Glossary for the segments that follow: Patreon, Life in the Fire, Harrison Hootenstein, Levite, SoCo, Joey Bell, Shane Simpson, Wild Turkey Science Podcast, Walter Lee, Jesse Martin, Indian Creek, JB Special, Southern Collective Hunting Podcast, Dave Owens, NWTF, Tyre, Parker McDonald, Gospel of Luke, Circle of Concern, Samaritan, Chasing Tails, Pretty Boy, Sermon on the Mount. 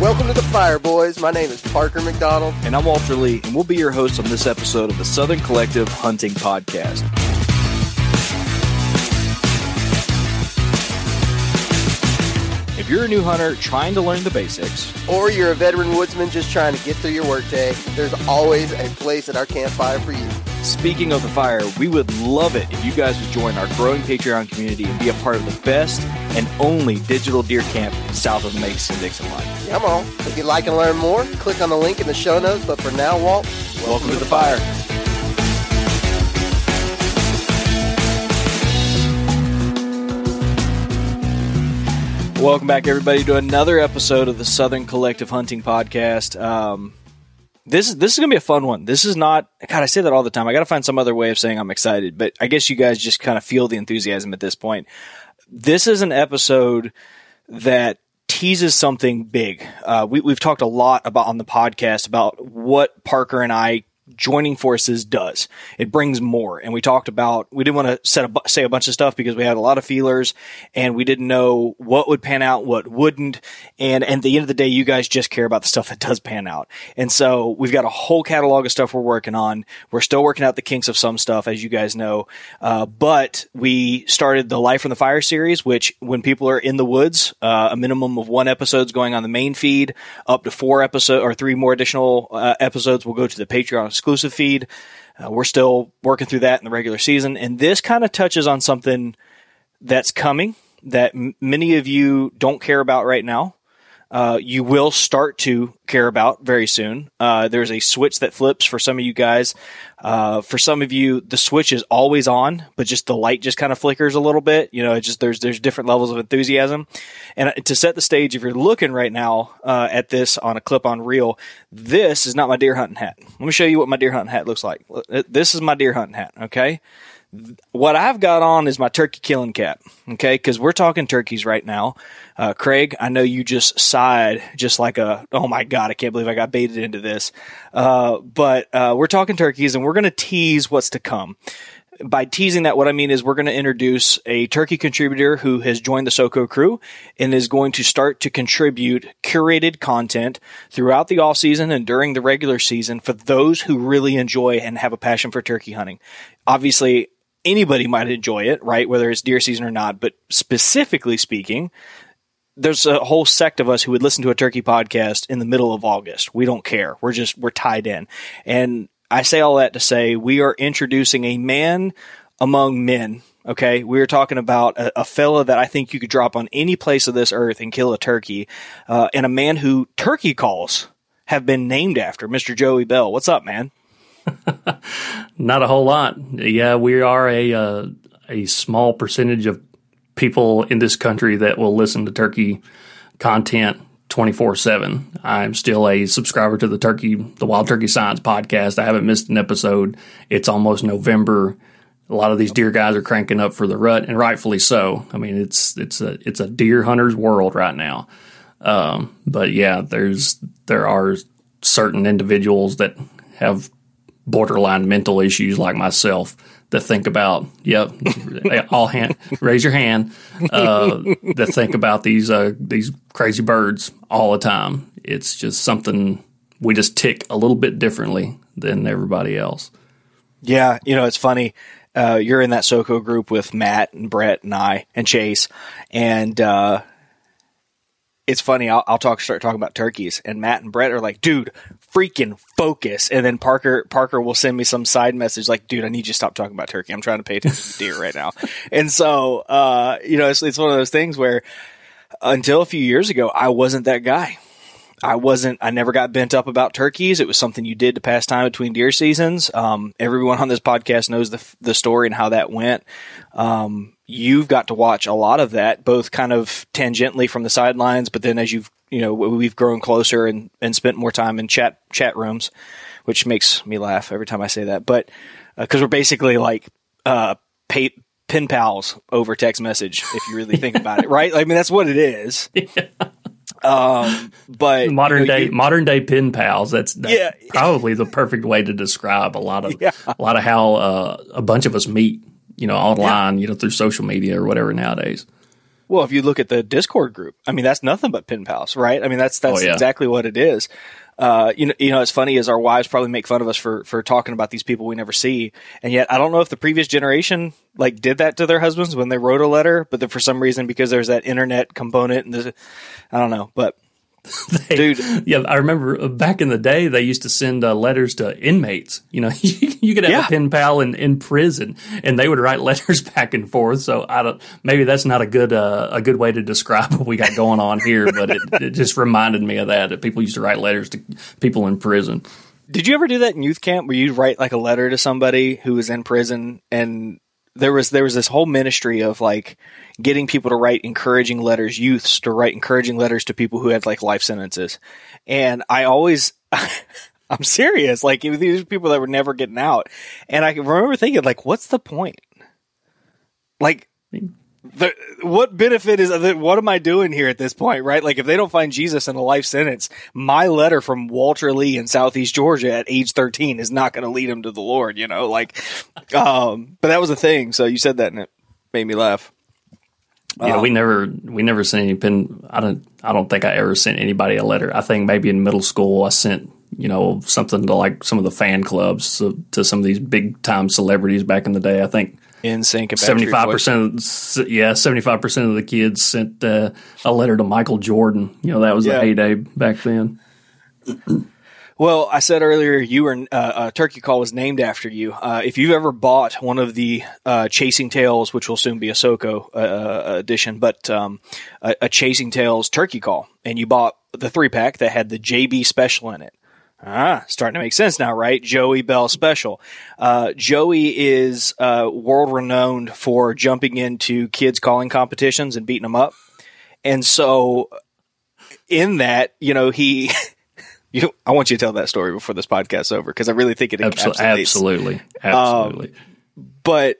Welcome to the fire, boys. My name is Parker McDonald. And I'm Walter Lee, and we'll be your hosts on this episode of the Southern Collective Hunting Podcast. If you're a new hunter trying to learn the basics, or you're a veteran woodsman just trying to get through your workday, there's always a place at our campfire for you. Speaking of the fire, we would love it if you guys would join our growing Patreon community and be a part of the best and only digital deer camp south of Mason-Dixon line. Come on. If you'd like to learn more, click on the link in the show notes. But for now, Walt, welcome to the fire. Welcome back, everybody, to another episode of the Southern Collective Hunting Podcast. This is going to be a fun one. This is not – God, I say that all the time. I got to find some other way of saying I'm excited, but I guess you guys just kind of feel the enthusiasm at this point. This is an episode that teases something big. We've talked a lot about on the podcast about what Parker and I joining forces does. It brings more. And we talked about, we didn't want to say a bunch of stuff because we had a lot of feelers and we didn't know what would pan out, what wouldn't. And at the end of the day, you guys just care about the stuff that does pan out. And so we've got a whole catalog of stuff we're working on. We're still working out the kinks of some stuff, as you guys know. But we started the Life in the Fire series, which when people are in the woods, a minimum of one episode's going on the main feed, up to four episodes or three more additional episodes will go to the Patreon exclusive feed. We're still working through that in the regular season. And this kind of touches on something that's coming that many of you don't care about right now. You will start to care about very soon. There's a switch that flips for some of you guys. For some of you, the switch is always on, but just the light just kind of flickers a little bit. You know, it just, there's different levels of enthusiasm. And to set the stage, if you're looking right now, at this on a clip on reel, this is not my deer hunting hat. Let me show you what my deer hunting hat looks like. This is my deer hunting hat. Okay. What I've got on is my turkey killing cap, okay? Because we're talking turkeys right now. Craig, I know you just sighed just like a, oh my God, I can't believe I got baited into this. But we're talking turkeys, and we're going to tease what's to come. By teasing that, what I mean is we're going to introduce a turkey contributor who has joined the SoCo crew and is going to start to contribute curated content throughout the off season and during the regular season for those who really enjoy and have a passion for turkey hunting. Obviously, anybody might enjoy it, right? Whether it's deer season or not, but specifically speaking, there's a whole sect of us who would listen to a turkey podcast in the middle of August. We don't care. We're tied in. And I say all that to say we are introducing a man among men. Okay. We're talking about a fella that I think you could drop on any place of this earth and kill a turkey. And a man who turkey calls have been named after, Mr. Joey Bell. What's up, man? Not a whole lot. Yeah, we are a a small percentage of people in this country that will listen to turkey content 24/7. I'm still a subscriber to the Wild Turkey Science Podcast. I haven't missed an episode. It's almost November. A lot of these deer guys are cranking up for the rut, and rightfully so. I mean, it's a deer hunter's world right now. But yeah, there are certain individuals that have borderline mental issues like myself that think about, yep, all hand, raise your hand, that think about these crazy birds all the time. It's just something we just tick a little bit differently than everybody else. Yeah. You know, it's funny. You're in that SoCo group with Matt and Brett and I and Chase, and, it's funny. I'll start talking about turkeys, and Matt and Brett are like, "Dude, freaking focus!" And then Parker will send me some side message like, "Dude, I need you to stop talking about turkey. I'm trying to pay attention to deer right now." And so, you know, it's one of those things where, until a few years ago, I wasn't that guy. I never got bent up about turkeys. It was something you did to pass time between deer seasons. Everyone on this podcast knows the story and how that went. You've got to watch a lot of that, both kind of tangentially from the sidelines, but then as we've grown closer and spent more time in chat rooms, which makes me laugh every time I say that. But because we're basically like pen pals over text message, if you really think about it, right? I mean, that's what it is. Yeah. But modern day pen pals, that's probably the perfect way to describe a lot of how a bunch of us meet. You know, online, you know, through social media or whatever nowadays. Well, if you look at the Discord group, I mean, that's nothing but pen pals, right? I mean, that's exactly what it is. You know, it's funny as our wives probably make fun of us for talking about these people we never see. And yet I don't know if the previous generation like did that to their husbands when they wrote a letter, but then for some reason, because there's that internet component and I don't know, but dude. Yeah, I remember back in the day, they used to send letters to inmates. You know, you could have a pen pal in prison, and they would write letters back and forth. So maybe that's not a good way to describe what we got going on here, but it just reminded me of that people used to write letters to people in prison. Did you ever do that in youth camp where you'd write like a letter to somebody who was in prison, and there was this whole ministry of like getting people to write encouraging letters, youths to write encouraging letters to people who had like life sentences. And I'm serious. Like these people that were never getting out. And I remember thinking like, what's the point? Like what benefit is that? What am I doing here at this point? Right? Like if they don't find Jesus in a life sentence, my letter from Walter Lee in Southeast Georgia at age 13 is not going to lead them to the Lord, you know, like, but that was a thing. So you said that and it made me laugh. Yeah, we never sent any pen. I don't think I ever sent anybody a letter. I think maybe in middle school I sent, you know, something to like some of the fan clubs, so, to some of these big time celebrities back in the day. I think in sync 75%. Yeah, 75% of the kids sent a letter to Michael Jordan. You know, that was the heyday back then. Well, I said earlier, you were Turkey Call was named after you. If you've ever bought one of the Chasing Tails, which will soon be a SoCo edition, but a Chasing Tails Turkey Call, and you bought the 3-pack that had the JB Special in it. Starting to make sense now, right? Joey Bell Special. Joey is world renowned for jumping into kids calling competitions and beating them up, and so in that, you know, he. I want you to tell that story before this podcast's over because I really think it encapsulates. Absolutely. But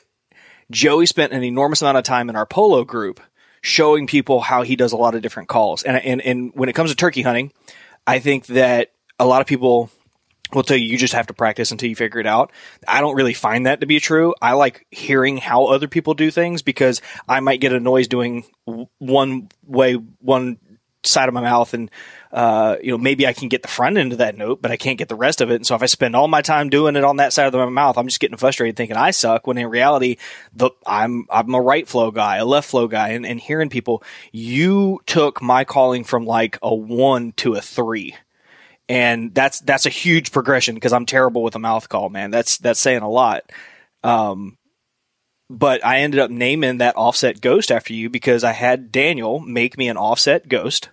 Joey spent an enormous amount of time in our polo group showing people how he does a lot of different calls. And when it comes to turkey hunting, I think that a lot of people will tell you just have to practice until you figure it out. I don't really find that to be true. I like hearing how other people do things because I might get a noise doing one side of my mouth, and you know, maybe I can get the front end of that note, but I can't get the rest of it. And so if I spend all my time doing it on that side of my mouth, I'm just getting frustrated thinking I suck, when in reality I'm a right flow guy, a left flow guy, and hearing people, you took my calling from like a 1 to a 3. And that's a huge progression because I'm terrible with a mouth call, man. That's saying a lot. But I ended up naming that offset ghost after you because I had Daniel make me an offset ghost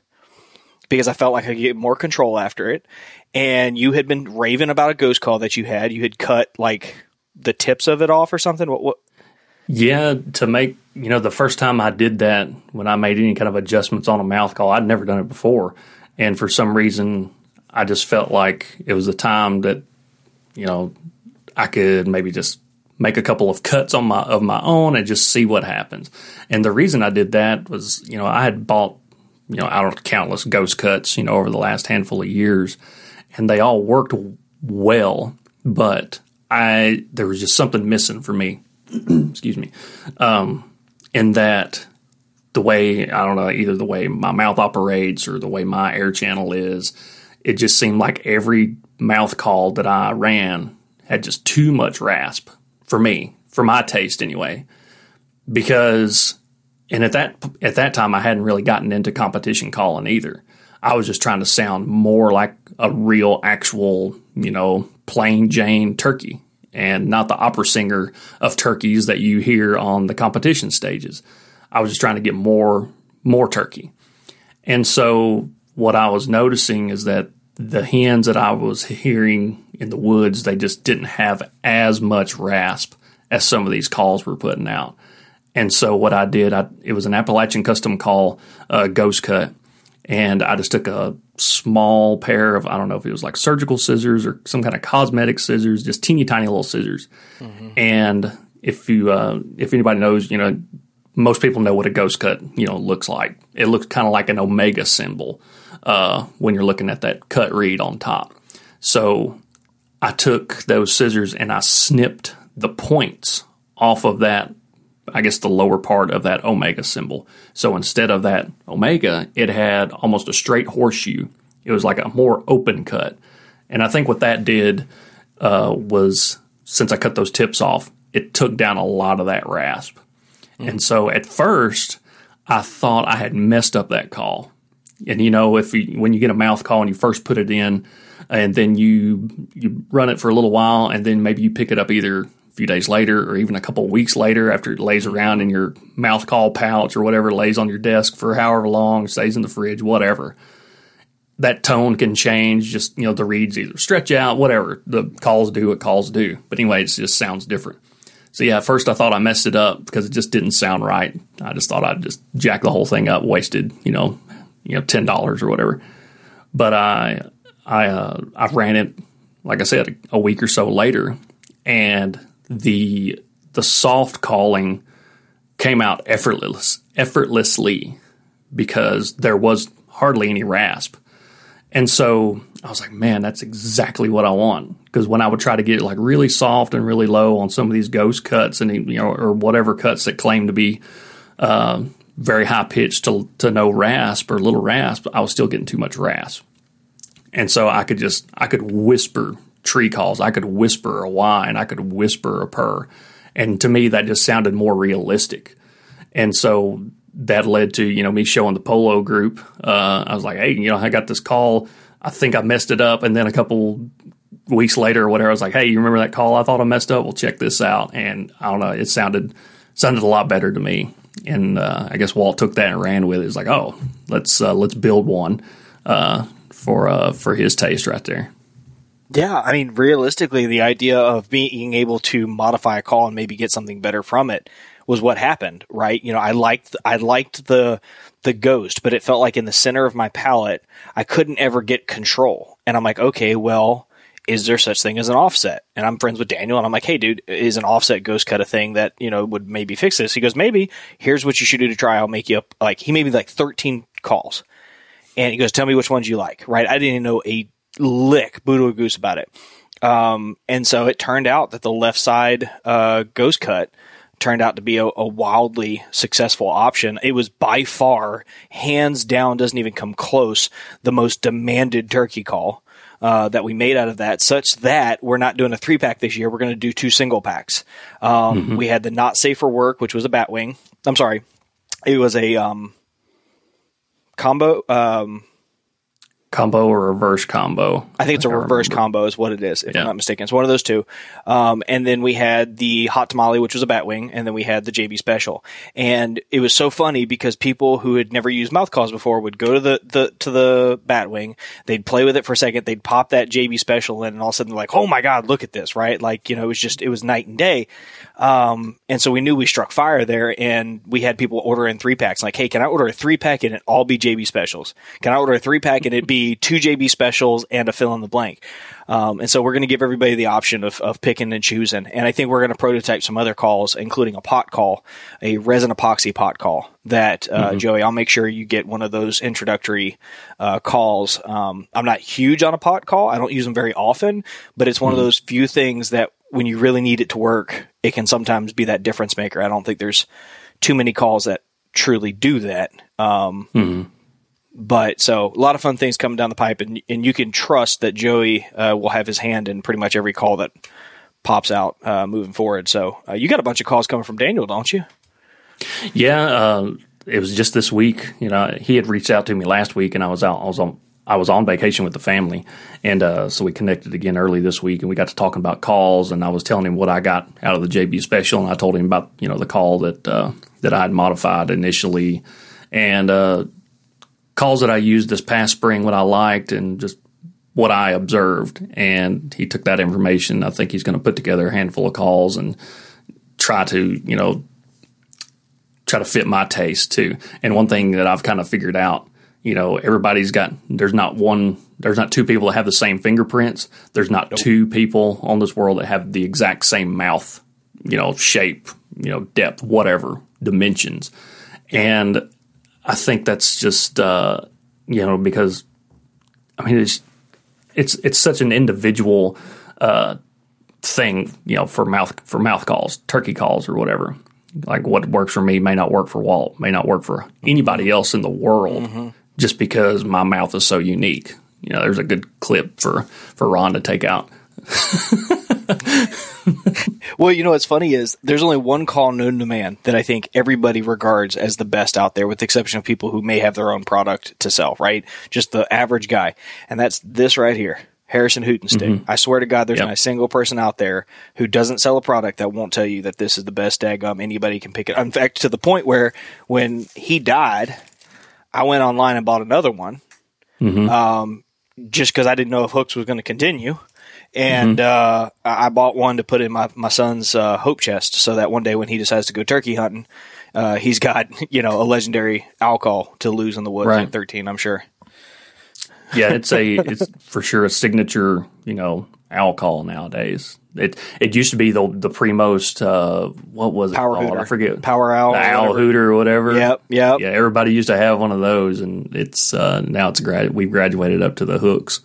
because I felt like I could get more control after it. And you had been raving about a ghost call that you had. You had cut like the tips of it off or something. What? Yeah, to make, you know, the first time I did that, when I made any kind of adjustments on a mouth call, I'd never done it before. And for some reason, I just felt like it was the time that, you know, I could maybe just make a couple of cuts on my own and just see what happens. And the reason I did that was, you know, I had bought, you know, I don't know, countless ghost cuts, you know, over the last handful of years, and they all worked well, but there was just something missing for me. Excuse me. In that the way, I don't know, either the way my mouth operates or the way my air channel is, it just seemed like every mouth call that I ran had just too much rasp for me, for my taste anyway. Because, and at that time I hadn't really gotten into competition calling either. I was just trying to sound more like a real, actual, you know, plain Jane turkey, and not the opera singer of turkeys that you hear on the competition stages. I was just trying to get more turkey. And so what I was noticing is that the hens that I was hearing in the woods, they just didn't have as much rasp as some of these calls were putting out. And so what I did, it was an Appalachian custom call ghost cut, and I just took a small pair of, I don't know if it was like surgical scissors or some kind of cosmetic scissors, just teeny tiny little scissors. Mm-hmm. And if anybody knows, you know, most people know what a ghost cut, you know, looks like. It looks kind of like an omega symbol when you're looking at that cut reed on top. So I took those scissors and I snipped the points off of that, I guess the lower part of that omega symbol. So instead of that omega, it had almost a straight horseshoe. It was like a more open cut. And I think what that did was, since I cut those tips off, it took down a lot of that rasp. Mm. And so at first, I thought I had messed up that call. And, you know, when you get a mouth call and you first put it in, and then you run it for a little while, and then maybe you pick it up either few days later or even a couple weeks later after it lays around in your mouth call pouch or whatever, lays on your desk for however long, stays in the fridge, whatever, that tone can change. Just, you know, the reeds either stretch out, whatever, the calls do what calls do, but anyway, it just sounds different. So yeah, at first I thought I messed it up because it just didn't sound right. I just thought I'd just jack the whole thing up, wasted you know $10 or whatever. But I ran it, like I said, a week or so later, and the soft calling came out effortlessly because there was hardly any rasp. And so I was like, man, that's exactly what I want. Because when I would try to get it like really soft and really low on some of these ghost cuts, and you know, or whatever cuts that claim to be very high pitched to no rasp or little rasp, I was still getting too much rasp. And so I could whisper tree calls. I could whisper a whine. I could whisper a purr. And to me, that just sounded more realistic. And so that led to, you know, me showing the polo group. I was like, hey, you know, I got this call. I think I messed it up. And then a couple weeks later or whatever, I was like, hey, you remember that call I thought I messed up? Well, check this out. And I don't know, it sounded a lot better to me. And I guess Walt took that and ran with it. It's like, oh, let's build one for his taste right there. Yeah, I mean, realistically, the idea of being able to modify a call and maybe get something better from it was what happened, right? You know, I liked the ghost, but it felt like in the center of my palate, I couldn't ever get control. And I'm like, okay, well, is there such thing as an offset? And I'm friends with Daniel, and I'm like, hey, dude, is an offset ghost cut a thing that, you know, would maybe fix this? He goes, maybe. Here's what you should do to try. I'll make you up. Like, he made me like 13 calls, and he goes, tell me which ones you like, right? I didn't know a lick boodle goose about it. And so it turned out that the left side ghost cut turned out to be a wildly successful option. It was by far, hands down, doesn't even come close, the most demanded turkey call that we made out of that, such that we're not doing a 3-pack this year. We're going to do 2 single packs. Mm-hmm. We had the not safe for work, which was a bat wing. I'm sorry. It was a combo. combo or reverse combo. I think it's a reverse combo is what it is, if I'm not mistaken. It's one of those two. And then we had the hot tamale, which was a bat wing, and then we had the JB special. And it was so funny because people who had never used mouth calls before would go to the bat wing, they'd play with it for a second, they'd pop that JB special in, and all of a sudden they're like, oh my God, look at this, right? Like, you know, it was night and day. And so we knew we struck fire there, and we had people ordering 3-packs, like, hey, can I order a 3-pack and it all be JB specials? Can I order a 3-pack and it be 2 JB specials and a fill in the blank? And so we're going to give everybody the option of picking and choosing. And I think we're going to prototype some other calls, including a pot call, a resin epoxy pot call that, Joey, I'll make sure you get one of those introductory calls. I'm not huge on a pot call. I don't use them very often, but it's one of those few things that when you really need it to work, it can sometimes be that difference maker. I don't think there's too many calls that truly do that. But so a lot of fun things coming down the pipe, and you can trust that Joey will have his hand in pretty much every call that pops out moving forward. So you got a bunch of calls coming from Daniel, don't you? Yeah, it was just this week. You know, he had reached out to me last week, and I was on vacation with the family, and so we connected again early this week, and we got to talking about calls, and I was telling him what I got out of the JB special, and I told him about, you know, the call that I had modified initially, and calls that I used this past spring, what I liked, and just what I observed. And he took that information. I think he's going to put together a handful of calls and try to fit my taste too. And one thing that I've kind of figured out, you know, everybody's got, there's not two people that have the same fingerprints. There's not two people on this world that have the exact same mouth, you know, shape, you know, depth, whatever, dimensions. And I think that's just, because, I mean, it's such an individual thing, you know, for mouth calls, turkey calls or whatever. Like what works for me may not work for Walt, may not work for anybody else in the world just because my mouth is so unique. You know, there's a good clip for Ron to take out. Well, you know, what's funny is there's only one call known to man that I think everybody regards as the best out there, with the exception of people who may have their own product to sell, right? Just the average guy. And that's this right here, Harrison Hootenstein. I swear to God, there's not a single person out there who doesn't sell a product that won't tell you that this is the best daggum anybody can pick it. In fact, to the point where when he died, I went online and bought another one just because I didn't know if Hooks was going to continue. And I bought one to put in my son's hope chest so that one day when he decides to go turkey hunting, he's got, you know, a legendary owl call to lose in the woods at 13, I'm sure. Yeah, it's for sure a signature, you know, owl call nowadays. It used to be the pre-most, what was it? Power hooter. I forget. Power owl. The owl hooter or whatever. Yep. Yeah, everybody used to have one of those, and it's now we've graduated up to the Hooks.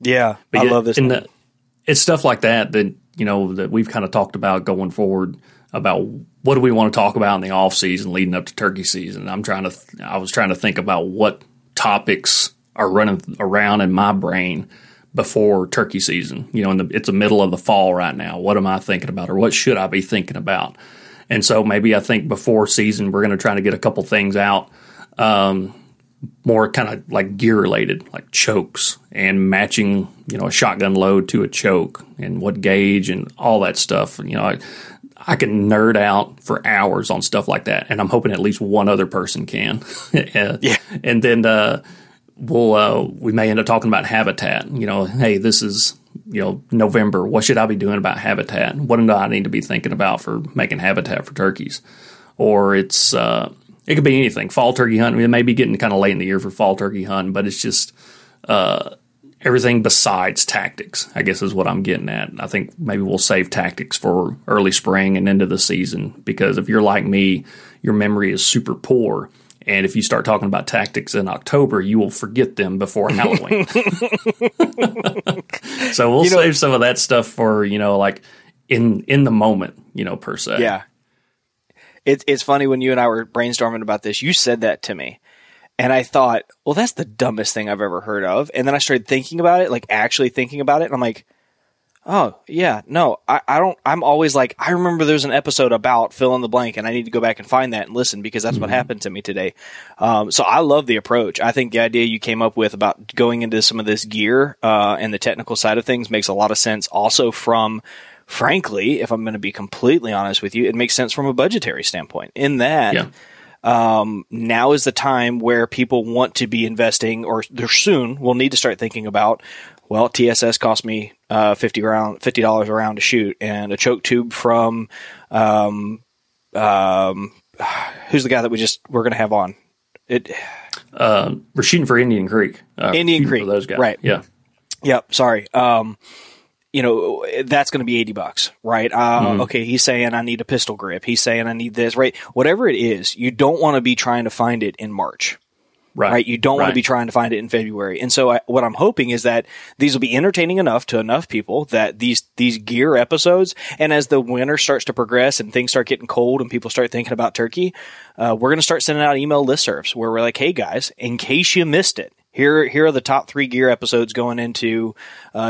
Yeah, I love this. And it's stuff like that, you know, that we've kind of talked about going forward about what do we want to talk about in the off season leading up to turkey season. I was trying to think about what topics are running around in my brain before turkey season. You know, it's the middle of the fall right now. What am I thinking about, or what should I be thinking about? And so maybe I think before season we're going to try to get a couple things out. More kind of like gear related, like chokes and matching, you know, a shotgun load to a choke and what gauge and all that stuff. You know, I can nerd out for hours on stuff like that, and I'm hoping at least one other person can. Yeah. And then we may end up talking about habitat. You know, hey, this is, you know, November. What should I be doing about habitat? What do I need to be thinking about for making habitat for turkeys? Or it's it could be anything. Fall turkey hunting. It may be getting kind of late in the year for fall turkey hunting, but it's just everything besides tactics, I guess, is what I'm getting at. I think maybe we'll save tactics for early spring and into the season, because if you're like me, your memory is super poor. And if you start talking about tactics in October, you will forget them before Halloween. So we'll save some of that stuff for, you know, like in the moment, you know, per se. Yeah. It's funny, when you and I were brainstorming about this, you said that to me, and I thought, well, that's the dumbest thing I've ever heard of. And then I started thinking about it, like actually thinking about it, and I'm like, oh, yeah, no, I don't, I'm always like, I remember there's an episode about fill in the blank and I need to go back and find that and listen because that's what happened to me today. So I love the approach. I think the idea you came up with about going into some of this gear, and the technical side of things makes a lot of sense also from, frankly, if I'm going to be completely honest with you, it makes sense from a budgetary standpoint in that. Yeah. Now is the time where people want to be investing or they're soon will need to start thinking about, well, TSS cost me $50 a round to shoot and a choke tube from who's the guy that we're going to have on it. We're shooting for Indian Creek, those guys. Right. Yeah. Yep. Sorry. You know, that's going to be $80, right? Okay, he's saying I need a pistol grip. He's saying I need this, right? Whatever it is, you don't want to be trying to find it in March, right? You don't want to be trying to find it in February. And so what I'm hoping is that these will be entertaining enough to enough people that these gear episodes, and as the winter starts to progress and things start getting cold and people start thinking about turkey, we're going to start sending out email listservs where we're like, hey, guys, in case you missed it, here are the top 3 gear episodes going into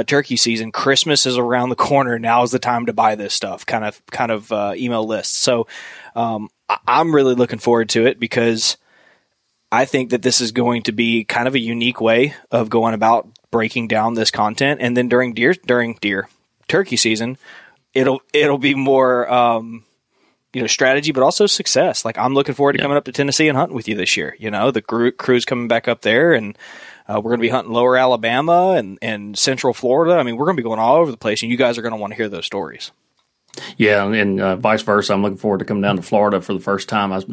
turkey season. Christmas is around the corner. Now is the time to buy this stuff. Kind of email lists. So I'm really looking forward to it because I think that this is going to be kind of a unique way of going about breaking down this content. And then during turkey season, it'll be more strategy, but also success. Like I'm looking forward to coming up to Tennessee and hunting with you this year. You know, the crew's coming back up there and we're going to be hunting lower Alabama and central Florida. I mean, we're going to be going all over the place and you guys are going to want to hear those stories. Yeah. And vice versa. I'm looking forward to coming down to Florida for the first time. I was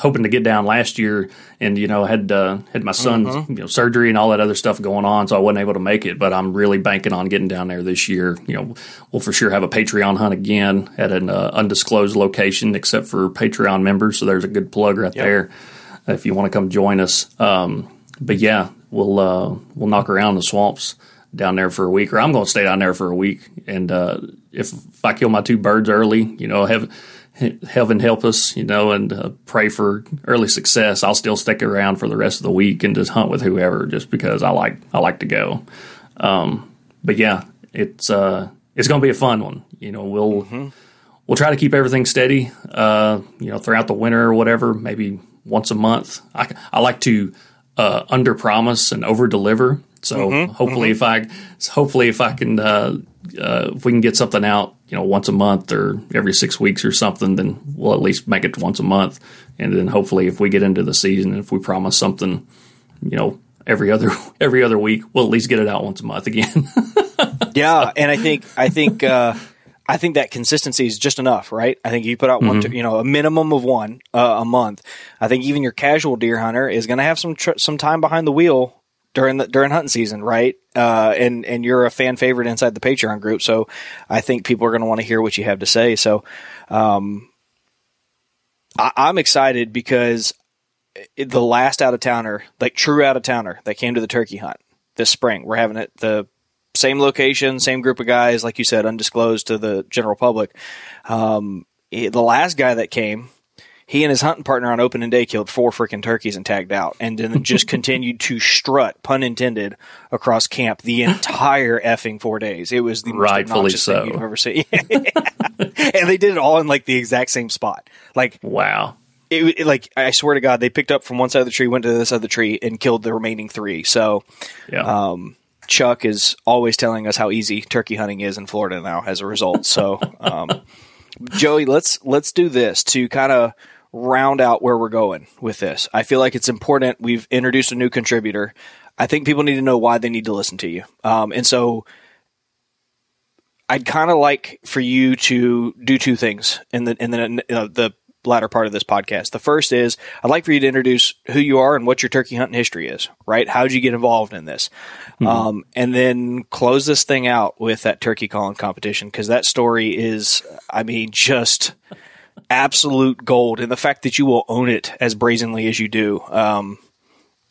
hoping to get down last year and, had my son's surgery and all that other stuff going on. So I wasn't able to make it, but I'm really banking on getting down there this year. You know, we'll for sure have a Patreon hunt again at an undisclosed location, except for Patreon members. So there's a good plug right there if you want to come join us. But yeah, we'll knock around the swamps down there for a week, or I'm going to stay down there for a week. And, if I kill my 2 birds early, heaven help us, and pray for early success, I'll still stick around for the rest of the week and just hunt with whoever, just because I like to go. But yeah, it's going to be a fun one. We'll try to keep everything steady, throughout the winter or whatever, maybe once a month. I like to, under promise and over deliver. So if we can get something out, once a month or every 6 weeks or something, then we'll at least make it once a month. And then hopefully if we get into the season and if we promise something, every other week, we'll at least get it out once a month again. Yeah. And I think that consistency is just enough, right? I think you put out a minimum of one a month. I think even your casual deer hunter is going to have some time behind the wheel during hunting season, right? And you're a fan favorite inside the Patreon group, so I think people are going to want to hear what you have to say. So I'm excited because the last out-of-towner, like true out-of-towner that came to the turkey hunt this spring, we're having it the same location, same group of guys, like you said, undisclosed to the general public. The last guy that came, he and his hunting partner on opening day killed 4 freaking turkeys and tagged out, and then just continued to strut, pun intended, across camp the entire effing 4 days. It was the most obnoxious thing you've ever seen. And they did it all in like the exact same spot. Like wow. It like I swear to God, they picked up from one side of the tree, went to this other tree, and killed the remaining 3. So, Chuck is always telling us how easy turkey hunting is in Florida now as a result. So, Joey, let's do this to kind of round out where we're going with this. I feel like it's important. We've introduced a new contributor. I think people need to know why they need to listen to you. And so I'd kind of like for you to do 2 things in the latter part of this podcast. The first is I'd like for you to introduce who you are and what your turkey hunting history is, right? How did you get involved in this? And then close this thing out with that turkey calling competition, because that story is, I mean, just absolute gold. And the fact that you will own it as brazenly as you do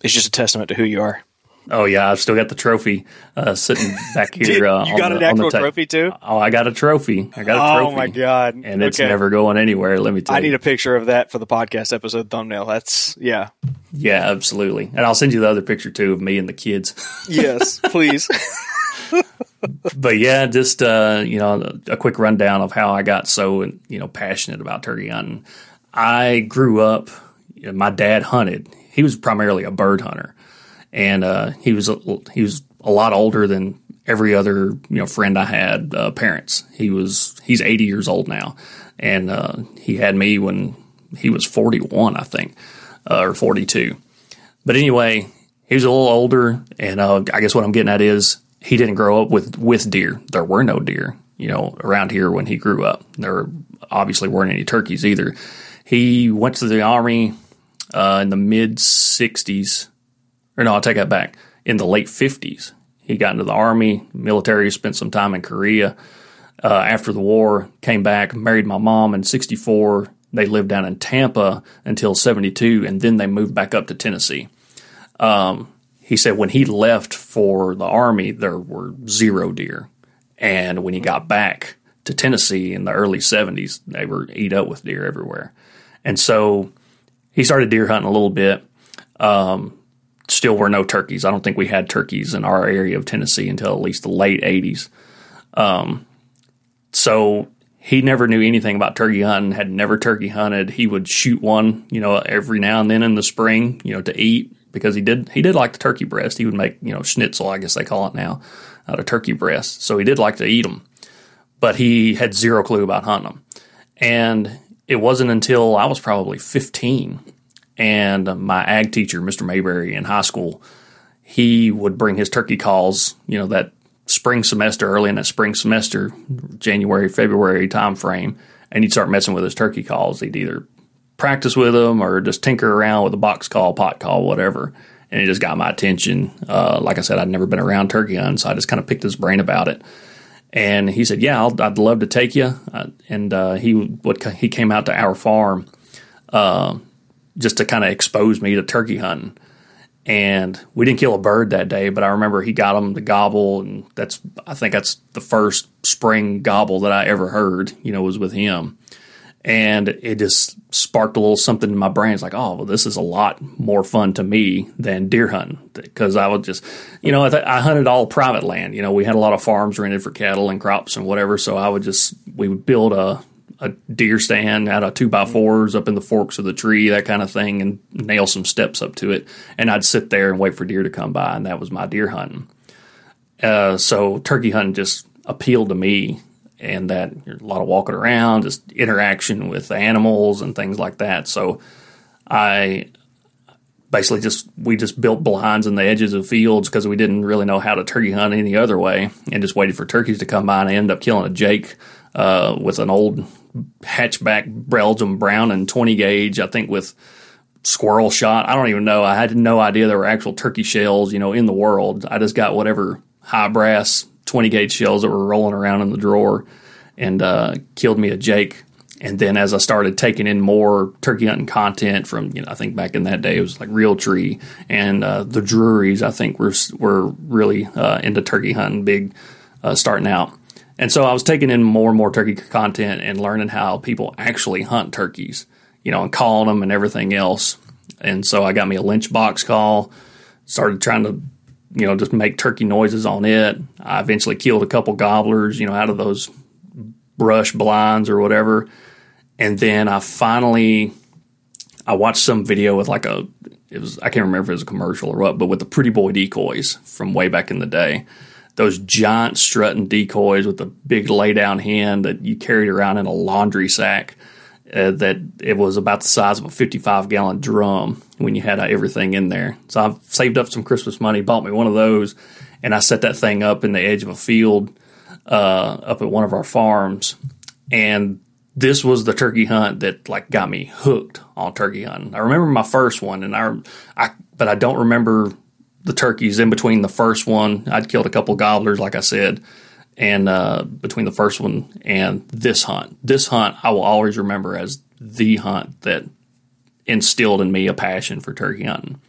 is just a testament to who you are. Oh, yeah. I've still got the trophy sitting back here. Dude, you got an actual trophy, too? Oh, I got a trophy. Oh, my God. And it's never going anywhere, let me tell you. I need a picture of that for the podcast episode thumbnail. That's, yeah. Yeah, absolutely. And I'll send you the other picture, too, of me and the kids. Yes, please. But yeah, just, a quick rundown of how I got so, passionate about turkey hunting. I grew up, my dad hunted. He was primarily a bird hunter, and he was a lot older than every other friend I had. Parents. He's 80 years old now, and he had me when he was 41, I think, or 42. But anyway, he was a little older, and I guess what I'm getting at is he didn't grow up with deer. There were no deer, around here when he grew up. There obviously weren't any turkeys either. He went to the Army in the mid-'60s, or no, I'll take that back. In the late '50s, he got into the Army, military, spent some time in Korea. After the war, came back, married my mom in '64. They lived down in Tampa until '72, and then they moved back up to Tennessee. He said when he left for the Army, there were zero deer. And when he got back to Tennessee in the early '70s, they were eat up with deer everywhere. And so he started deer hunting a little bit. Still were no turkeys. I don't think we had turkeys in our area of Tennessee until at least the late '80s. So he never knew anything about turkey hunting, had never turkey hunted. He would shoot one, every now and then in the spring, to eat, because he did like the turkey breast. He would make, schnitzel, I guess they call it now, out of turkey breast. So he did like to eat them, but he had zero clue about hunting them. And it wasn't until I was probably 15, and my ag teacher, Mr. Mayberry, in high school, he would bring his turkey calls, that spring semester, early in that spring semester, January, February time frame, and he'd start messing with his turkey calls. He'd either practice with them or just tinker around with a box call, pot call, whatever, and it just got my attention. Like I said, I'd never been around turkey hunting, so I just kind of picked his brain about it. And he said, yeah, I'd love to take you. He came out to our farm just to kind of expose me to turkey hunting. And we didn't kill a bird that day, but I remember he got them to gobble. And I think that's the first spring gobble that I ever heard, was with him. And it just sparked a little something in my brain. It's like, oh, well, this is a lot more fun to me than deer hunting, because I would just, I hunted all private land. We had a lot of farms rented for cattle and crops and whatever. So we would build a deer stand out of 2x4s up in the forks of the tree, that kind of thing, and nail some steps up to it. And I'd sit there and wait for deer to come by. And that was my deer hunting. So turkey hunting just appealed to me, and that a lot of walking around, just interaction with animals and things like that. So I basically we built blinds in the edges of fields, because we didn't really know how to turkey hunt any other way, and just waited for turkeys to come by. And I ended up killing a Jake with an old hatchback Belgian Brown and 20 gauge, I think, with squirrel shot. I don't even know. I had no idea there were actual turkey shells, in the world. I just got whatever high brass 20 gauge shells that were rolling around in the drawer, and killed me a Jake. And then as I started taking in more turkey hunting content from, I think back in that day it was like Realtree and the Drurys, I think were really into turkey hunting big starting out. And so I was taking in more and more turkey content and learning how people actually hunt turkeys, and calling them and everything else. And so I got me a Lynch box call, started trying to just make turkey noises on it. I eventually killed a couple gobblers, out of those brush blinds or whatever. And then I watched some video with I can't remember if it was a commercial or what, but with the Pretty Boy decoys from way back in the day. Those giant strutting decoys with the big lay down hen that you carried around in a laundry sack, that it was about the size of a 55-gallon drum when you had everything in there. So I saved up some Christmas money, bought me one of those, and I set that thing up in the edge of a field up at one of our farms. And this was the turkey hunt that got me hooked on turkey hunting. I remember my first one, and but I don't remember the turkeys in between the first one. I'd killed a couple gobblers, like I said. And between the first one and this hunt I will always remember as the hunt that instilled in me a passion for turkey hunting.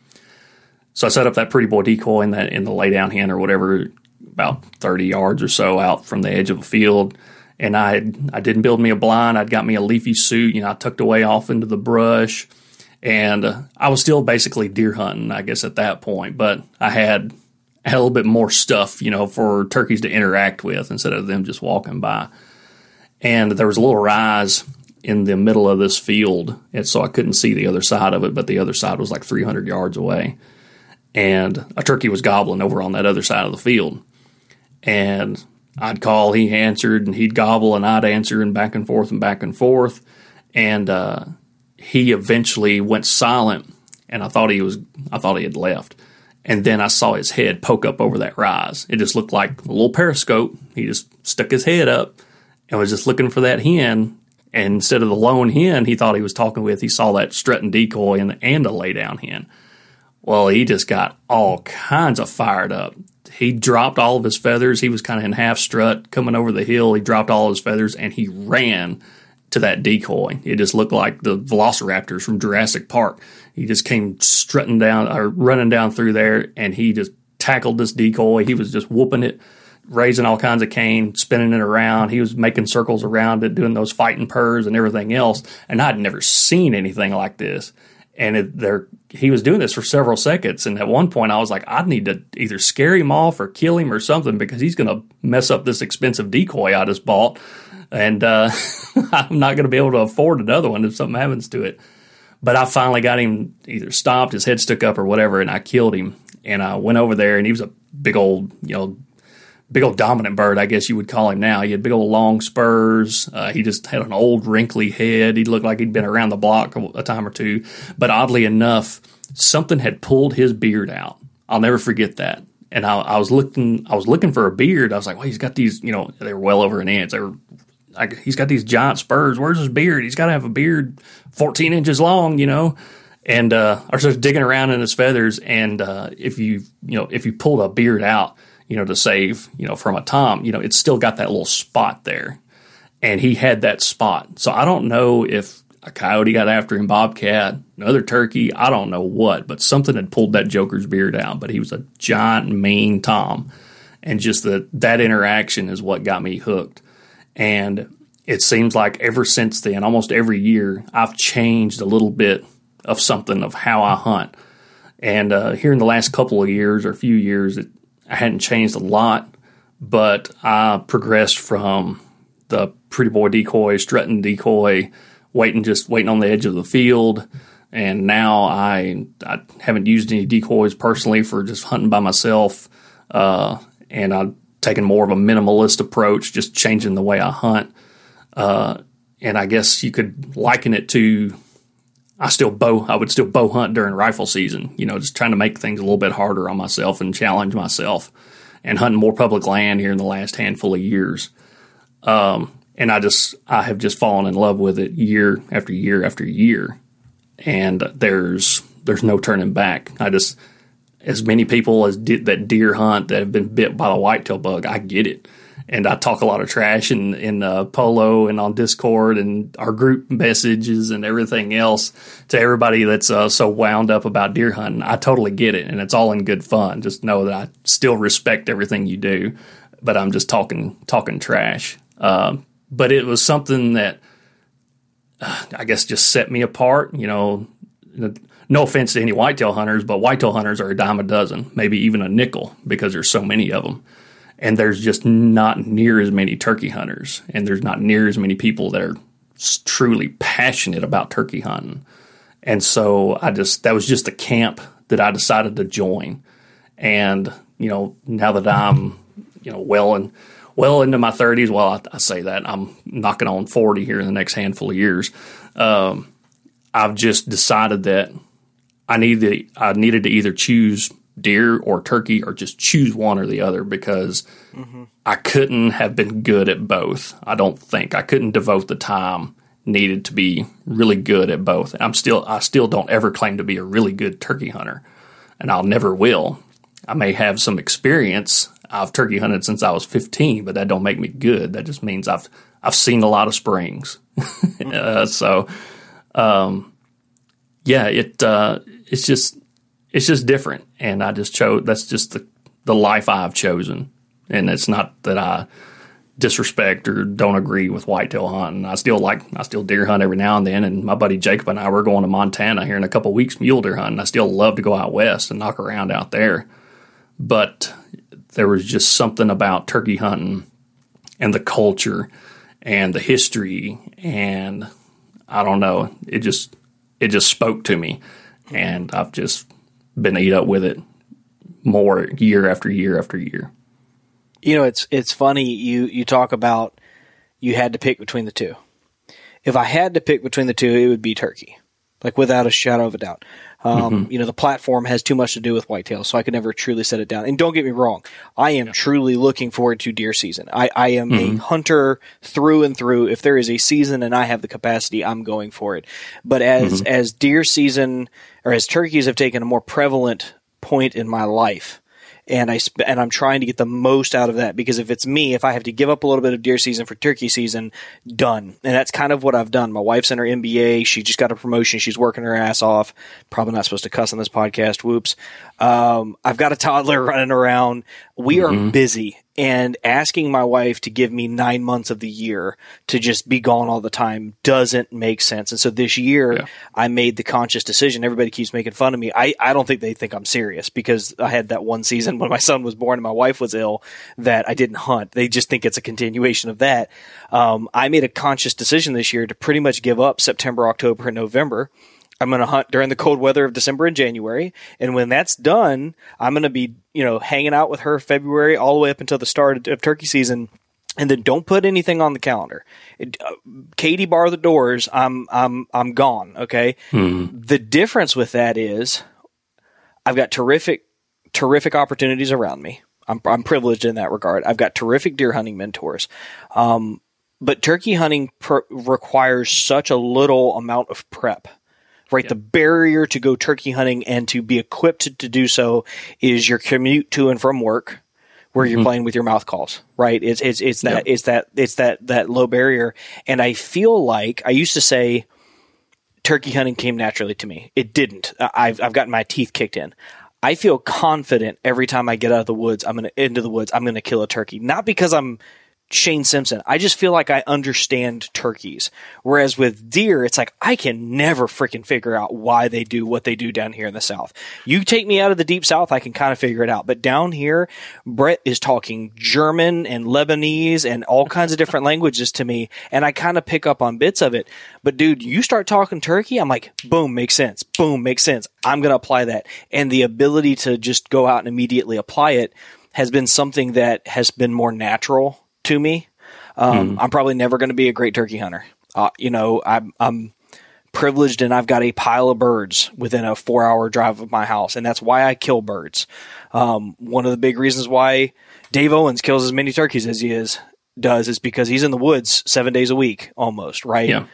So I set up that Pretty Boy decoy in the lay down hen or whatever, about 30 yards or so out from the edge of a field. And I didn't build me a blind. I'd got me a leafy suit, I tucked away off into the brush. And I was still basically deer hunting, I guess, at that point. But I had had a little bit more stuff, you know, for turkeys to interact with instead of them just walking by. And there was a little rise in the middle of this field, and so I couldn't see the other side of it, but the other side was like 300 yards away. And a turkey was gobbling over on that other side of the field. And I'd call, he answered, and he'd gobble, and I'd answer, and back and forth and back and forth. And he eventually went silent, and I thought he had left. And then I saw his head poke up over that rise. It just looked like a little periscope. He just stuck his head up and was just looking for that hen. And instead of the lone hen he thought he was talking with, he saw that strutting decoy and the lay-down hen. Well, he just got all kinds of fired up. He dropped all of his feathers. He was kind of in half strut coming over the hill. He dropped all his feathers, and he ran to that decoy. It just looked like the velociraptors from Jurassic Park. He just came strutting down or running down through there, and he just tackled this decoy. He was just whooping it, raising all kinds of cane, spinning it around. He was making circles around it, doing those fighting purrs and everything else. And I'd never seen anything like this. And he was doing this for several seconds. And at one point, I was like, I need to either scare him off or kill him or something, because he's going to mess up this expensive decoy I just bought. And I'm not going to be able to afford another one if something happens to it. But I finally got him either stopped, his head stuck up or whatever, and I killed him. And I went over there, and he was a big old dominant bird, I guess you would call him now. He had big old long spurs. He just had an old wrinkly head. He looked like he'd been around the block a time or two. But oddly enough, something had pulled his beard out. I'll never forget that. And I was looking for a beard. I was like, well, he's got these, you know, they were well over an inch. They were like, he's got these giant spurs. Where's his beard? He's got to have a beard 14 inches long, you know. And I started digging around in his feathers. And if you pulled a beard out, you know, to save, you know, from a tom, you know, it's still got that little spot there. And he had that spot. So I don't know if a coyote got after him, bobcat, another turkey, I don't know what, but something had pulled that joker's beard out. But he was a giant, mean tom. And just that interaction is what got me hooked. And it seems like ever since then, almost every year, I've changed a little bit of something of how I hunt. And here in the last couple of years or few years, I hadn't changed a lot, but I progressed from the Pretty Boy decoy, strutting decoy, just waiting on the edge of the field. And now I haven't used any decoys personally for just hunting by myself. And I've taken more of a minimalist approach, just changing the way I hunt. And I guess you could liken it to, I would still bow hunt during rifle season, you know, just trying to make things a little bit harder on myself and challenge myself, and hunting more public land here in the last handful of years. And I have just fallen in love with it year after year after year. And there's no turning back. As many people as did that deer hunt that have been bit by the whitetail bug, I get it. And I talk a lot of trash in Polo and on Discord and our group messages and everything else to everybody that's so wound up about deer hunting. I totally get it, and it's all in good fun. Just know that I still respect everything you do, but I'm just talking trash. But it was something that I guess just set me apart. You know, no offense to any whitetail hunters, but whitetail hunters are a dime a dozen, maybe even a nickel, because there's so many of them. And there's just not near as many turkey hunters, and there's not near as many people that are truly passionate about turkey hunting. And so that was just the camp that I decided to join. And, you know, now that I'm, you know, well into my 30s, well, I say that, I'm knocking on 40 here in the next handful of years. I've just decided that I needed to either choose deer or turkey, or just choose one or the other, because I couldn't have been good at both. I don't think I couldn't devote the time needed to be really good at both. And I still don't ever claim to be a really good turkey hunter, and I'll never will. I may have some experience. I've turkey hunted since I was 15, but that don't make me good. That just means I've seen a lot of springs. It's just different, and I just chose. That's just the life I've chosen, and it's not that I disrespect or don't agree with whitetail hunting. I still deer hunt every now and then, and my buddy Jacob and I were going to Montana here in a couple of weeks mule deer hunting. I still love to go out west and knock around out there, but there was just something about turkey hunting and the culture and the history, and I don't know, it just spoke to me, and I've just been eat up with it more year after year after year. You know, it's funny you talk about you had to pick between the two. If I had to pick between the two, it would be turkey, like without a shadow of a doubt. Mm-hmm. You know, the platform has too much to do with whitetails, so I could never truly set it down. And don't get me wrong, I am truly looking forward to deer season. I am a hunter through and through. If there is a season and I have the capacity, I'm going for it. But as deer season, or as turkeys have taken a more prevalent point in my life, and I'm trying to get the most out of that, because if it's me, if I have to give up a little bit of deer season for turkey season, done. And that's kind of what I've done. My wife's in her MBA. She just got a promotion. She's working her ass off. Probably not supposed to cuss on this podcast. Whoops. I've got a toddler running around. We are busy. And asking my wife to give me 9 months of the year to just be gone all the time doesn't make sense. And so this year, I made the conscious decision. Everybody keeps making fun of me. I don't think they think I'm serious, because I had that one season when my son was born and my wife was ill that I didn't hunt. They just think it's a continuation of that. I made a conscious decision this year to pretty much give up September, October, and November. I'm going to hunt during the cold weather of December and January. And when that's done, I'm going to be, hanging out with her February all the way up until the start of turkey season. And then don't put anything on the calendar. Katie, bar the doors. I'm gone. Okay. Mm-hmm. The difference with that is I've got terrific, terrific opportunities around me. I'm privileged in that regard. I've got terrific deer hunting mentors. But turkey hunting requires such a little amount of prep. Right. Yep. The barrier to go turkey hunting and to be equipped to do so is your commute to and from work, where you're playing with your mouth calls, right? It's that low barrier. And I feel like I used to say turkey hunting came naturally to me. It didn't. I've gotten my teeth kicked in. I feel confident every time I get out of the woods, I'm going to kill a turkey. Not because I'm Shane Simpson. I just feel like I understand turkeys. Whereas with deer, it's like I can never freaking figure out why they do what they do down here in the South. You take me out of the deep South, I can kind of figure it out. But down here, Brett is talking German and Lebanese and all kinds of different languages to me, and I kind of pick up on bits of it. But dude, you start talking turkey, I'm like, boom, makes sense. Boom, makes sense. I'm going to apply that. And the ability to just go out and immediately apply it has been something that has been more natural to me. I'm probably never going to be a great turkey hunter. I'm privileged, and I've got a pile of birds within a 4-hour drive of my house, and that's why I kill birds. One of the big reasons why Dave Owens kills as many turkeys as he does is because he's in the woods 7 days a week almost, right? Yeah.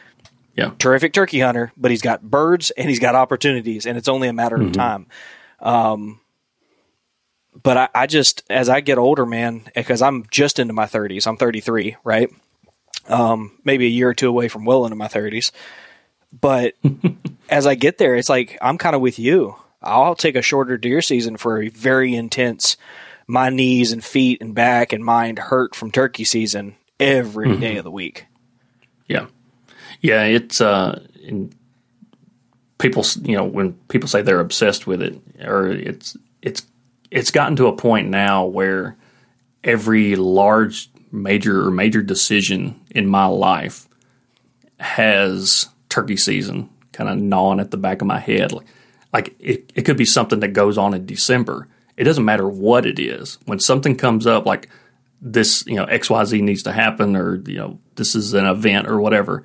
Yeah. Terrific turkey hunter, but he's got birds and he's got opportunities, and it's only a matter of time. But I just, as I get older, man, because I'm just into my 30s, I'm 33, right? Maybe a year or two away from well into my 30s. But as I get there, it's like, I'm kind of with you. I'll take a shorter deer season for a very intense, my knees and feet and back and mind hurt from turkey season every day of the week. Yeah. Yeah, it's, people, when people say they're obsessed with it, or it's gotten to a point now where every large, major decision in my life has turkey season kind of gnawing at the back of my head. Like it could be something that goes on in December. It doesn't matter what it is. When something comes up like this, XYZ needs to happen, or, this is an event or whatever,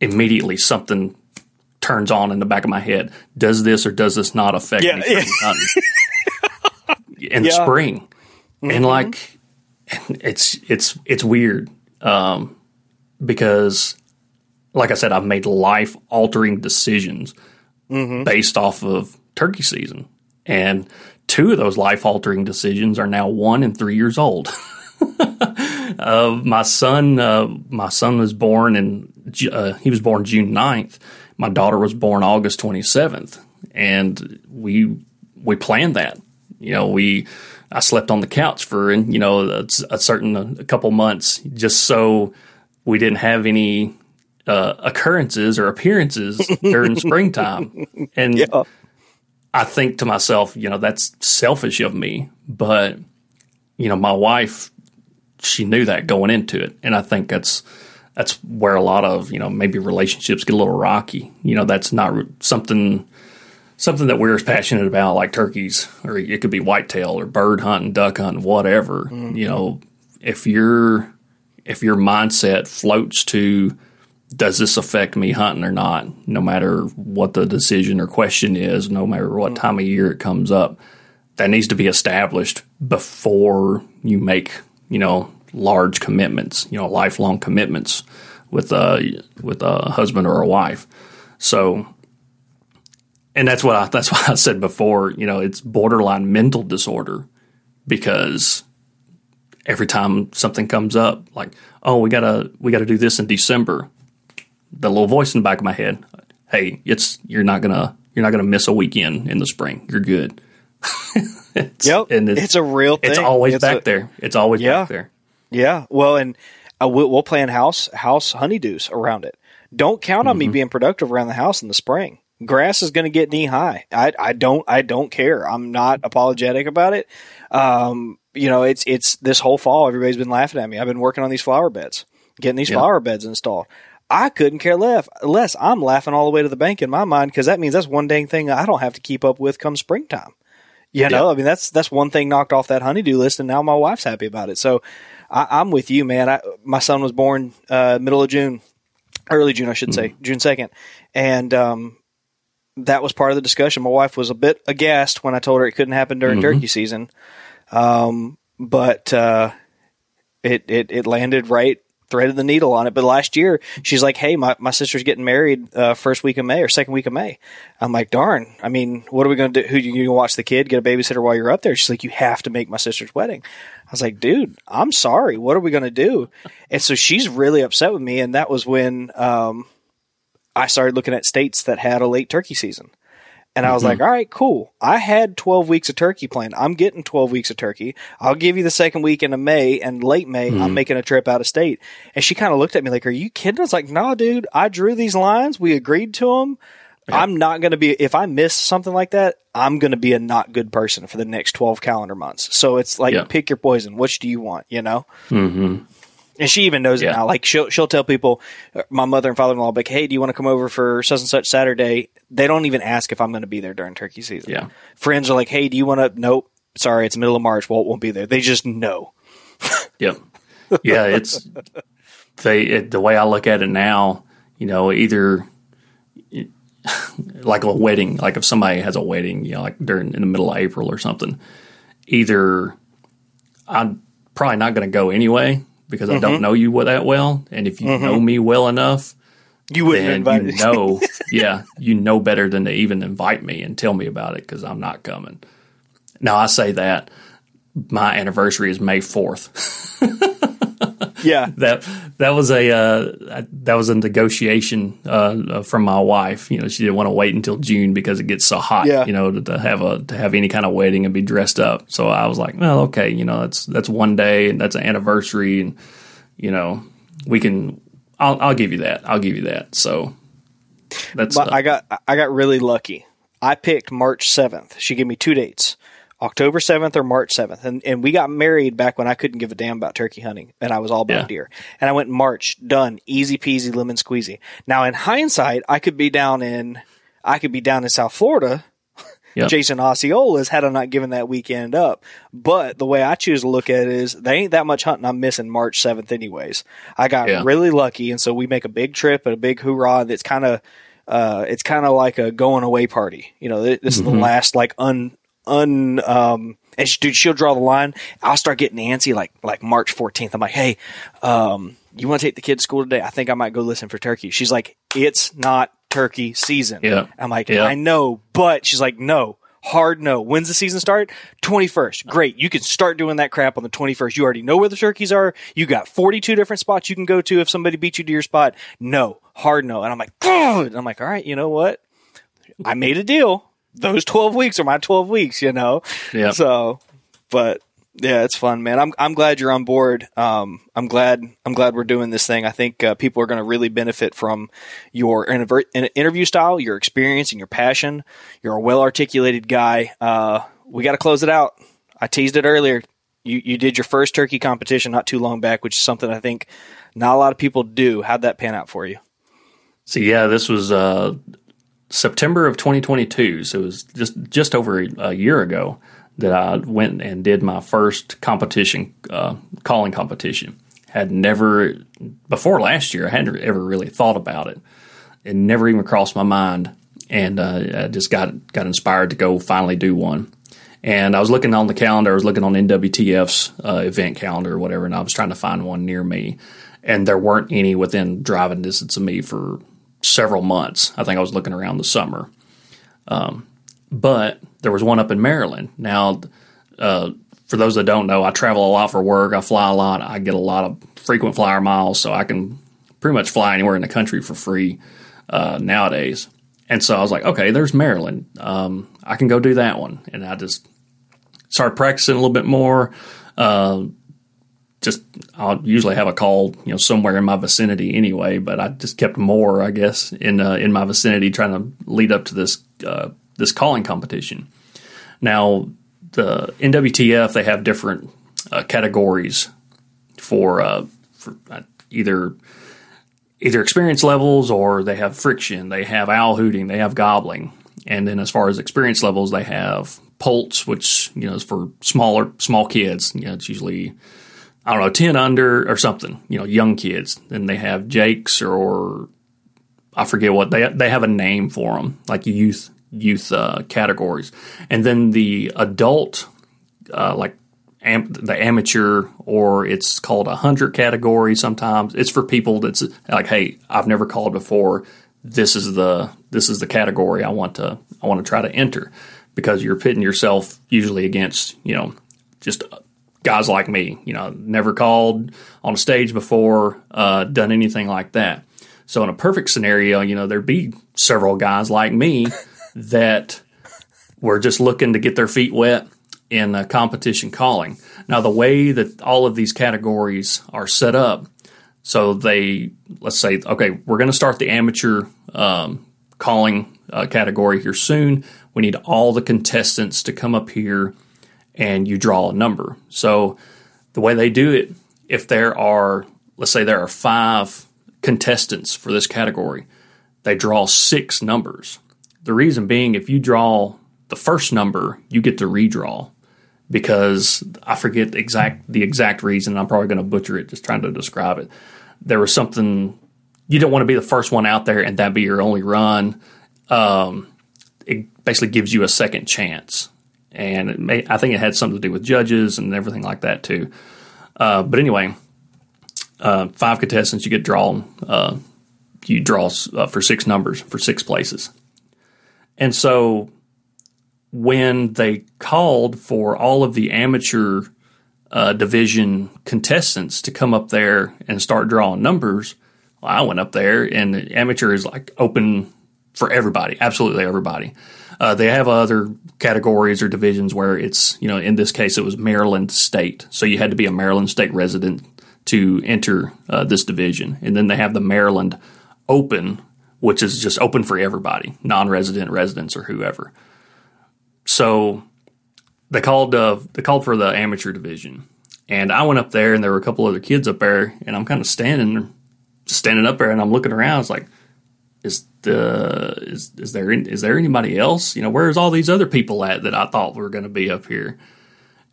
immediately something turns on in the back of my head. Does this or does this not affect me? In spring, and like it's weird because, like I said, I've made life-altering decisions based off of turkey season, and two of those life-altering decisions are now 1 and 3 years old. My son was born he was born June 9th. My daughter was born August 27th, and we planned that. I slept on the couch for, a couple months just so we didn't have any occurrences or appearances during springtime. And I think to myself, you know, that's selfish of me. But, you know, my wife, she knew that going into it. And I think that's where a lot of, you know, maybe relationships get a little rocky. You know, that's not something that we're as passionate about, like turkeys, or it could be whitetail or bird hunting, duck hunting, whatever. Mm-hmm. You know, if your mindset floats to, does this affect me hunting or not, no matter what the decision or question is, no matter what time of year it comes up, that needs to be established before you make, you know, large commitments, you know, lifelong commitments with a husband or a wife. So, and that's why I said before, you know, it's borderline mental disorder, because every time something comes up, like, oh, we gotta do this in December, the little voice in the back of my head, hey, you're not gonna miss a weekend in the spring. You're good. It's a real thing. It's always back there. It's always back there. Yeah. Well, and we'll plan house honeydews around it. Don't count on me being productive around the house in the spring. Grass is going to get knee high. I don't care. I'm not apologetic about it. You know, it's this whole fall, everybody's been laughing at me. I've been working on these flower beds, getting these flower beds installed. I couldn't care less. I'm laughing all the way to the bank in my mind, because that means that's one dang thing I don't have to keep up with come springtime. You know, I mean, that's one thing knocked off that honeydew list, and now my wife's happy about it. So I'm with you, man. My son was born middle of June, early June, I should say, June 2nd. And that was part of the discussion. My wife was a bit aghast when I told her it couldn't happen during turkey season. But it landed right. Threaded the needle on it. But last year, she's like, hey, my sister's getting married first week of May or second week of May. I'm like, darn. I mean, what are we going to do? Who, you going to watch the kid, get a babysitter while you're up there? She's like, you have to make my sister's wedding. I was like, dude, I'm sorry. What are we going to do? And so she's really upset with me. And that was when I started looking at states that had a late turkey season. And I was like, all right, cool. I had 12 weeks of turkey planned. I'm getting 12 weeks of turkey. I'll give you the second weekend of May, and late May, I'm making a trip out of state. And she kind of looked at me like, are you kidding? I was like, no, dude, I drew these lines. We agreed to them. Yeah. I'm not going to be, if I miss something like that, I'm going to be a not good person for the next 12 calendar months. So it's like, pick your poison. Which do you want? You know? Mm-hmm. And she even knows it now. Like she'll tell people, my mother and father-in-law, like, hey, do you want to come over for such and such Saturday? They don't even ask if I'm going to be there during turkey season. Yeah. Friends are like, hey, do you want to? Nope. Sorry, it's middle of March. Walt won't be there. They just know. Yeah. It's the way I look at it now. You know, either like a wedding, like if somebody has a wedding, you know, like in the middle of April or something. Either I'm probably not going to go anyway, because I don't know you that well. And if you know me well enough, you wouldn't invite me. You know better than to even invite me and tell me about it, because I'm not coming. Now, I say that my anniversary is May 4th. That was a negotiation from my wife. You know, she didn't want to wait until June because it gets so hot. You know, to have any kind of wedding and be dressed up. So I was like, well, okay, you know, that's one day, and that's an anniversary, and you know, we can. I'll give you that. So that's. But I got really lucky. I picked March 7th. She gave me two dates. October 7th or March 7th. And we got married back when I couldn't give a damn about turkey hunting, and I was all about deer. And I went March, done, easy peasy, lemon squeezy. Now, in hindsight, I could be down in South Florida. Jason Osceola's had I not given that weekend up. But the way I choose to look at it is, there ain't that much hunting I'm missing March 7th anyways. I got really lucky, and so we make a big trip and a big hoorah that's kind of like a going away party. You know, this is the last like and she'll draw the line. I'll start getting antsy like March 14th. I'm like, hey, you want to take the kids to school today? I think I might go listen for turkey. She's like, it's not turkey season. I'm like, I know, but she's like, no, hard no. When's the season start? 21st. Great. You can start doing that crap on the 21st. You already know where the turkeys are. You got 42 different spots you can go to if somebody beat you to your spot. No, hard no. And I'm like, ugh! And I'm like, all right, you know what? I made a deal. Those 12 weeks are my 12 weeks, you know? So, but Yeah, it's fun, man. I'm glad you're on board. I'm glad we're doing this thing. I think people are going to really benefit from your interview style, your experience, and your passion. You're a well-articulated guy. We got to close it out. I teased it earlier. You did your first turkey competition not too long back, which is something I think not a lot of people do. How'd that pan out for you? So yeah, this was September of 2022. So it was just over a year ago that I went and did my first competition, calling competition. Had never, before last year, I hadn't ever really thought about it. It never even crossed my mind. And I just got inspired to go finally do one. And I was looking on the calendar, I was looking on NWTF's event calendar or whatever, and I was trying to find one near me. And there weren't any within driving distance of me for several months. I think I was looking around the summer. But there was one up in Maryland. Now, for those that don't know, I travel a lot for work. I fly a lot. I get a lot of frequent flyer miles, so I can pretty much fly anywhere in the country for free nowadays. And so I was like, okay, there's Maryland. I can go do that one. And I just started practicing a little bit more. I'll usually have a call, somewhere in my vicinity anyway, but I just kept more, I guess, in my vicinity, trying to lead up to this calling competition. Now, the NWTF, they have different categories for either experience levels, or they have friction, they have owl hooting, they have gobbling. And then as far as experience levels, they have poults, which, is for small kids. It's usually, 10 under or something, young kids. Then they have jakes, or I forget what, they have a name for them, like youth categories. And then the adult, the amateur, or it's called a hunter category sometimes. It's for people that's like, hey, I've never called before. This is the category I want to try to enter, because you're pitting yourself usually against, just guys like me, never called on a stage before, done anything like that. So in a perfect scenario, there'd be several guys like me that were just looking to get their feet wet in competition calling. Now, the way that all of these categories are set up, so let's say, okay, we're going to start the amateur calling category here soon. We need all the contestants to come up here, and you draw a number. So the way they do it, if let's say there are 5 contestants for this category, they draw 6 numbers. The reason being, if you draw the first number, you get to redraw, because I forget the exact reason. I'm probably going to butcher it just trying to describe it. There was something, you don't want to be the first one out there and that be your only run. It basically gives you a second chance. And I think it had something to do with judges and everything like that too. But anyway, 5 contestants, you get drawn. You draw for 6 numbers for 6 places. And so when they called for all of the amateur division contestants to come up there and start drawing numbers, well, I went up there, and the amateur is like open for everybody, absolutely everybody. They have other categories or divisions where it's, in this case, it was Maryland State. So you had to be a Maryland State resident to enter this division. And then they have the Maryland Open, which is just open for everybody, non-resident, residents, or whoever. So they called for the amateur division, and I went up there, and there were a couple other kids up there, and I'm kind of standing up there, and I'm looking around. It's like, is there anybody else? Where's all these other people at that I thought were going to be up here?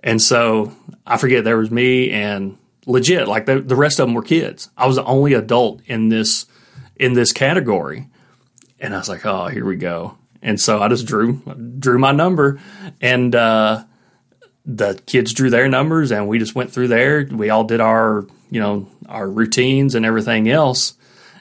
And so I forget, there was me and legit, like the rest of them were kids. I was the only adult in this category, and I was like, oh, here we go. And so I just drew my number, and the kids drew their numbers, and we just went through there. We all did our, our routines and everything else,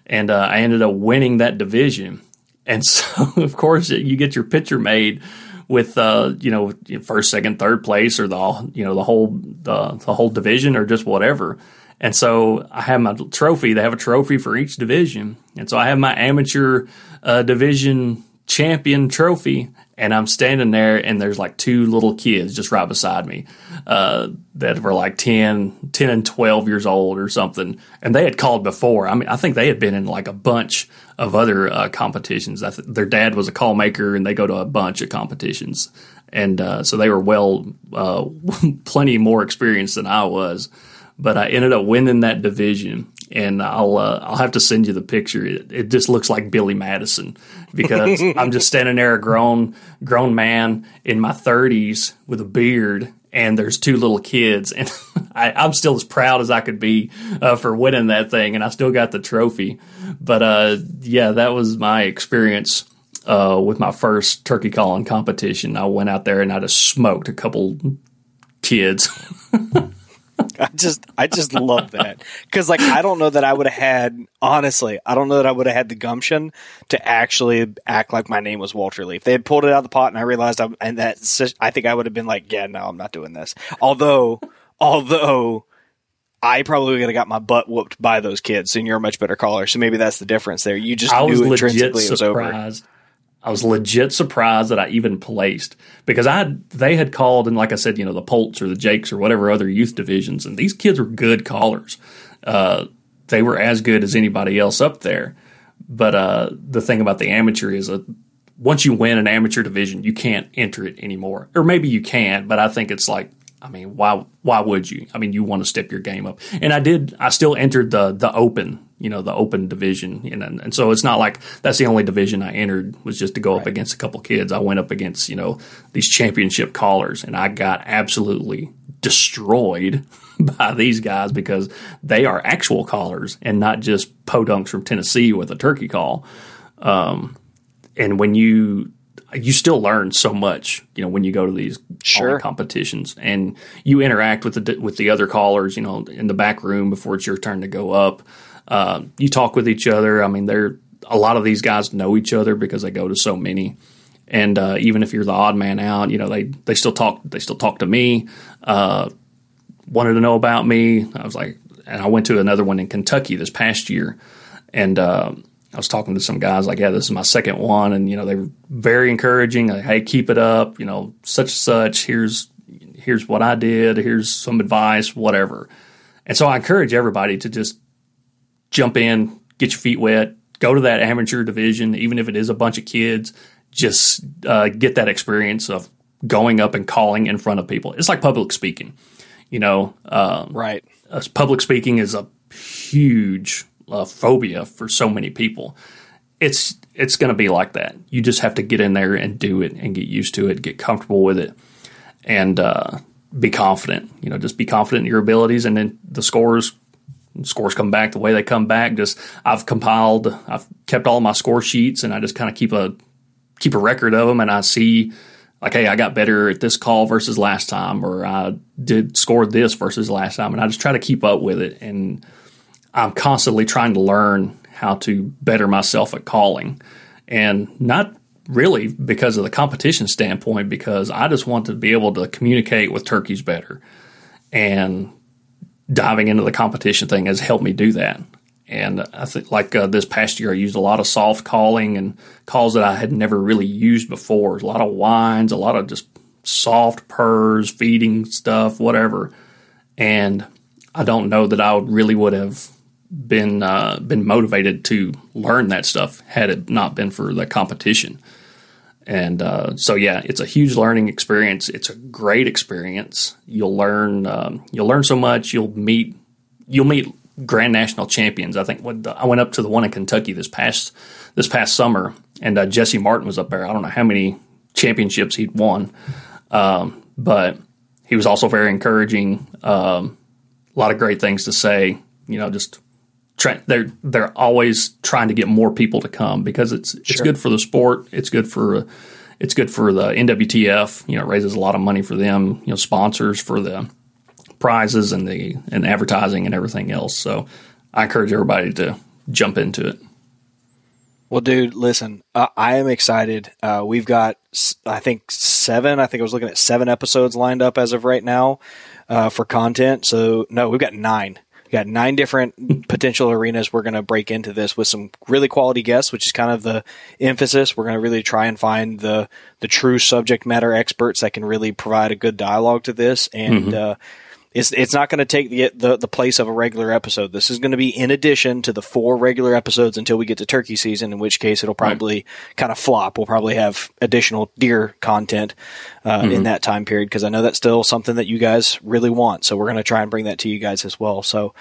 and I ended up winning that division. And so, of course, you get your picture made with, first, second, third place, or the whole division, or just whatever. And so I have my trophy. They have a trophy for each division, and so I have my amateur division champion trophy, and I'm standing there, and there's like two little kids just right beside me that were like 10 and 12 years old or something, and they had called before. I mean, I think they had been in like a bunch of other competitions. Their dad was a call maker, and they go to a bunch of competitions, and so they were plenty more experienced than I was. But I ended up winning that division, and I'll have to send you the picture. It just looks like Billy Madison, because I'm just standing there, a grown man in my 30s with a beard, and there's two little kids, and I'm still as proud as I could be for winning that thing, and I still got the trophy. But yeah, that was my experience with my first turkey calling competition. I went out there and I just smoked a couple kids. I just love that, because like I don't know that I would have had the gumption to actually act like my name was Walter Lee. If they had pulled it out of the pot and I realized I think I would have been like, yeah, no, I'm not doing this. Although I probably would have got my butt whooped by those kids, and you're a much better caller, so maybe that's the difference there. You just knew intrinsically it was over. I was legit surprised that I even placed, because they had called in, like I said, the Polts or the Jakes or whatever other youth divisions, and these kids were good callers. They were as good as anybody else up there. But the thing about the amateur is once you win an amateur division, you can't enter it anymore. Or maybe you can, but I think it's like, why would you? I mean, you want to step your game up. And I still entered the open, the open division. And so it's not like that's the only division I entered, was just to go up against a couple kids. I went up against, these championship callers, and I got absolutely destroyed by these guys, because they are actual callers and not just podunks from Tennessee with a turkey call. And when you still learn so much, when you go to these competitions, and you interact with the other callers, in the back room before it's your turn to go up. You talk with each other. I mean, a lot of these guys know each other because they go to so many. And even if you're the odd man out, they still talk. They still talk to me. Wanted to know about me. I went to another one in Kentucky this past year, and. I was talking to some guys like, yeah, this is my second one. And, they were very encouraging. Like, hey, keep it up, such and such. Here's what I did. Here's some advice, whatever. And so I encourage everybody to just jump in, get your feet wet, go to that amateur division. Even if it is a bunch of kids, just get that experience of going up and calling in front of people. It's like public speaking, right. Public speaking is a huge phobia for so many people. It's going to be like that. You just have to get in there and do it, and get used to it, get comfortable with it, and be confident. Just be confident in your abilities, and then the scores come back the way they come back. Just I've kept all my score sheets, and I just kind of keep a record of them, and I see like, hey, I got better at this call versus last time, or I scored this versus last time, and I just try to keep up with it. And I'm constantly trying to learn how to better myself at calling, and not really because of the competition standpoint, because I just want to be able to communicate with turkeys better, and diving into the competition thing has helped me do that. And I think like this past year, I used a lot of soft calling and calls that I had never really used before. A lot of whines, a lot of just soft purrs, feeding stuff, whatever. And I don't know that I really would have been motivated to learn that stuff had it not been for the competition. And so, yeah, it's a huge learning experience. It's a great experience. You'll learn so much. You'll meet Grand National champions. I think I went up to the one in Kentucky this past summer, and Jesse Martin was up there. I don't know how many championships he'd won, but he was also very encouraging. A lot of great things to say, just they're always trying to get more people to come, because it's good for the sport. It's good for the NWTF, it raises a lot of money for them, sponsors for the prizes and the advertising and everything else. So I encourage everybody to jump into it. Well, dude, listen, I am excited. We've got, I was looking at 7 episodes lined up as of right now for content. So no, we've got 9. We got 9 different potential arenas we're going to break into this with some really quality guests, which is kind of the emphasis. We're going to really try and find the true subject matter experts that can really provide a good dialogue to this. And it's not going to take the place of a regular episode. This is going to be in addition to the 4 regular episodes until we get to turkey season, in which case it'll probably kind of flop. We'll probably have additional deer content in that time period, because I know that's still something that you guys really want. So we're going to try and bring that to you guys as well. So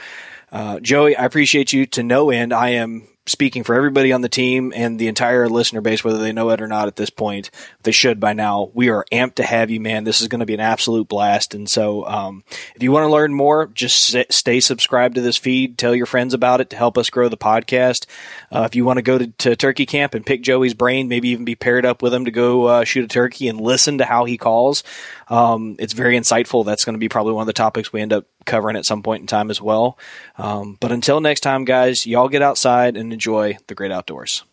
Joey, I appreciate you to no end. I am speaking for everybody on the team and the entire listener base, whether they know it or not at this point. They should by now. We are amped to have you, man. This is going to be an absolute blast. And so if you want to learn more, just stay subscribed to this feed. Tell your friends about it to help us grow the podcast. If you want to go to turkey camp and pick Joey's brain, maybe even be paired up with him to go shoot a turkey and listen to how he calls, it's very insightful. That's going to be probably one of the topics we end up covering at some point in time as well. But until next time, guys, y'all get outside and enjoy the great outdoors.